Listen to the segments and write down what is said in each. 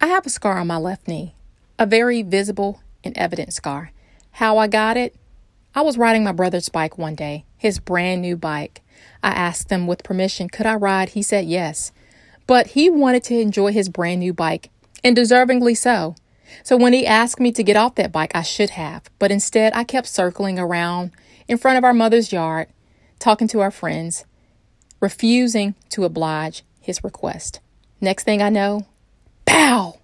I have a scar on my left knee, a very visible and evident scar. How I got it? I was riding my brother's bike one day, his brand new bike. I asked him with permission, could I ride? He said yes, but he wanted to enjoy his brand new bike, and deservingly so. So when he asked me to get off that bike, I should have, but instead I kept circling around in front of our mother's yard, talking to our friends, refusing to oblige his request. Next thing I know, pow!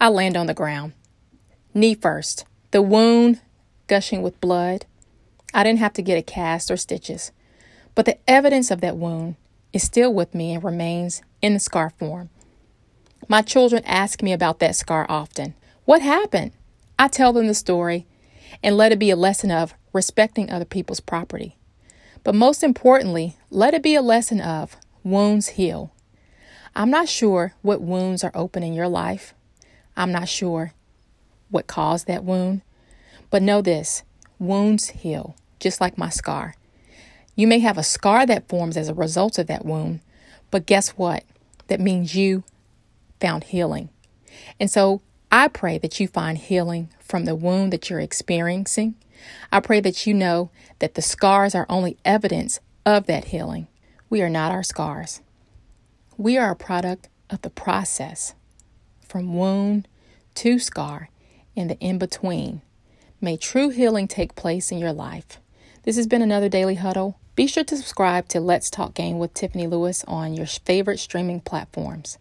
I land on the ground, knee first, the wound gushing with blood. I didn't have to get a cast or stitches, but the evidence of that wound is still with me and remains in the scar form. My children ask me about that scar often. What happened? I tell them the story and let it be a lesson of respecting other people's property. But most importantly, let it be a lesson of wounds heal. I'm not sure what wounds are open in your life. I'm not sure what caused that wound. But know this, wounds heal, just like my scar. You may have a scar that forms as a result of that wound, but guess what? That means you found healing. And so I pray that you find healing from the wound that you're experiencing. I pray that you know that the scars are only evidence of that healing. We are not our scars. We are a product of the process from wound to scar and the in-between. May true healing take place in your life. This has been another Daily Huddle. Be sure to subscribe to Let's Talk Game with Tiffany Lewis on your favorite streaming platforms.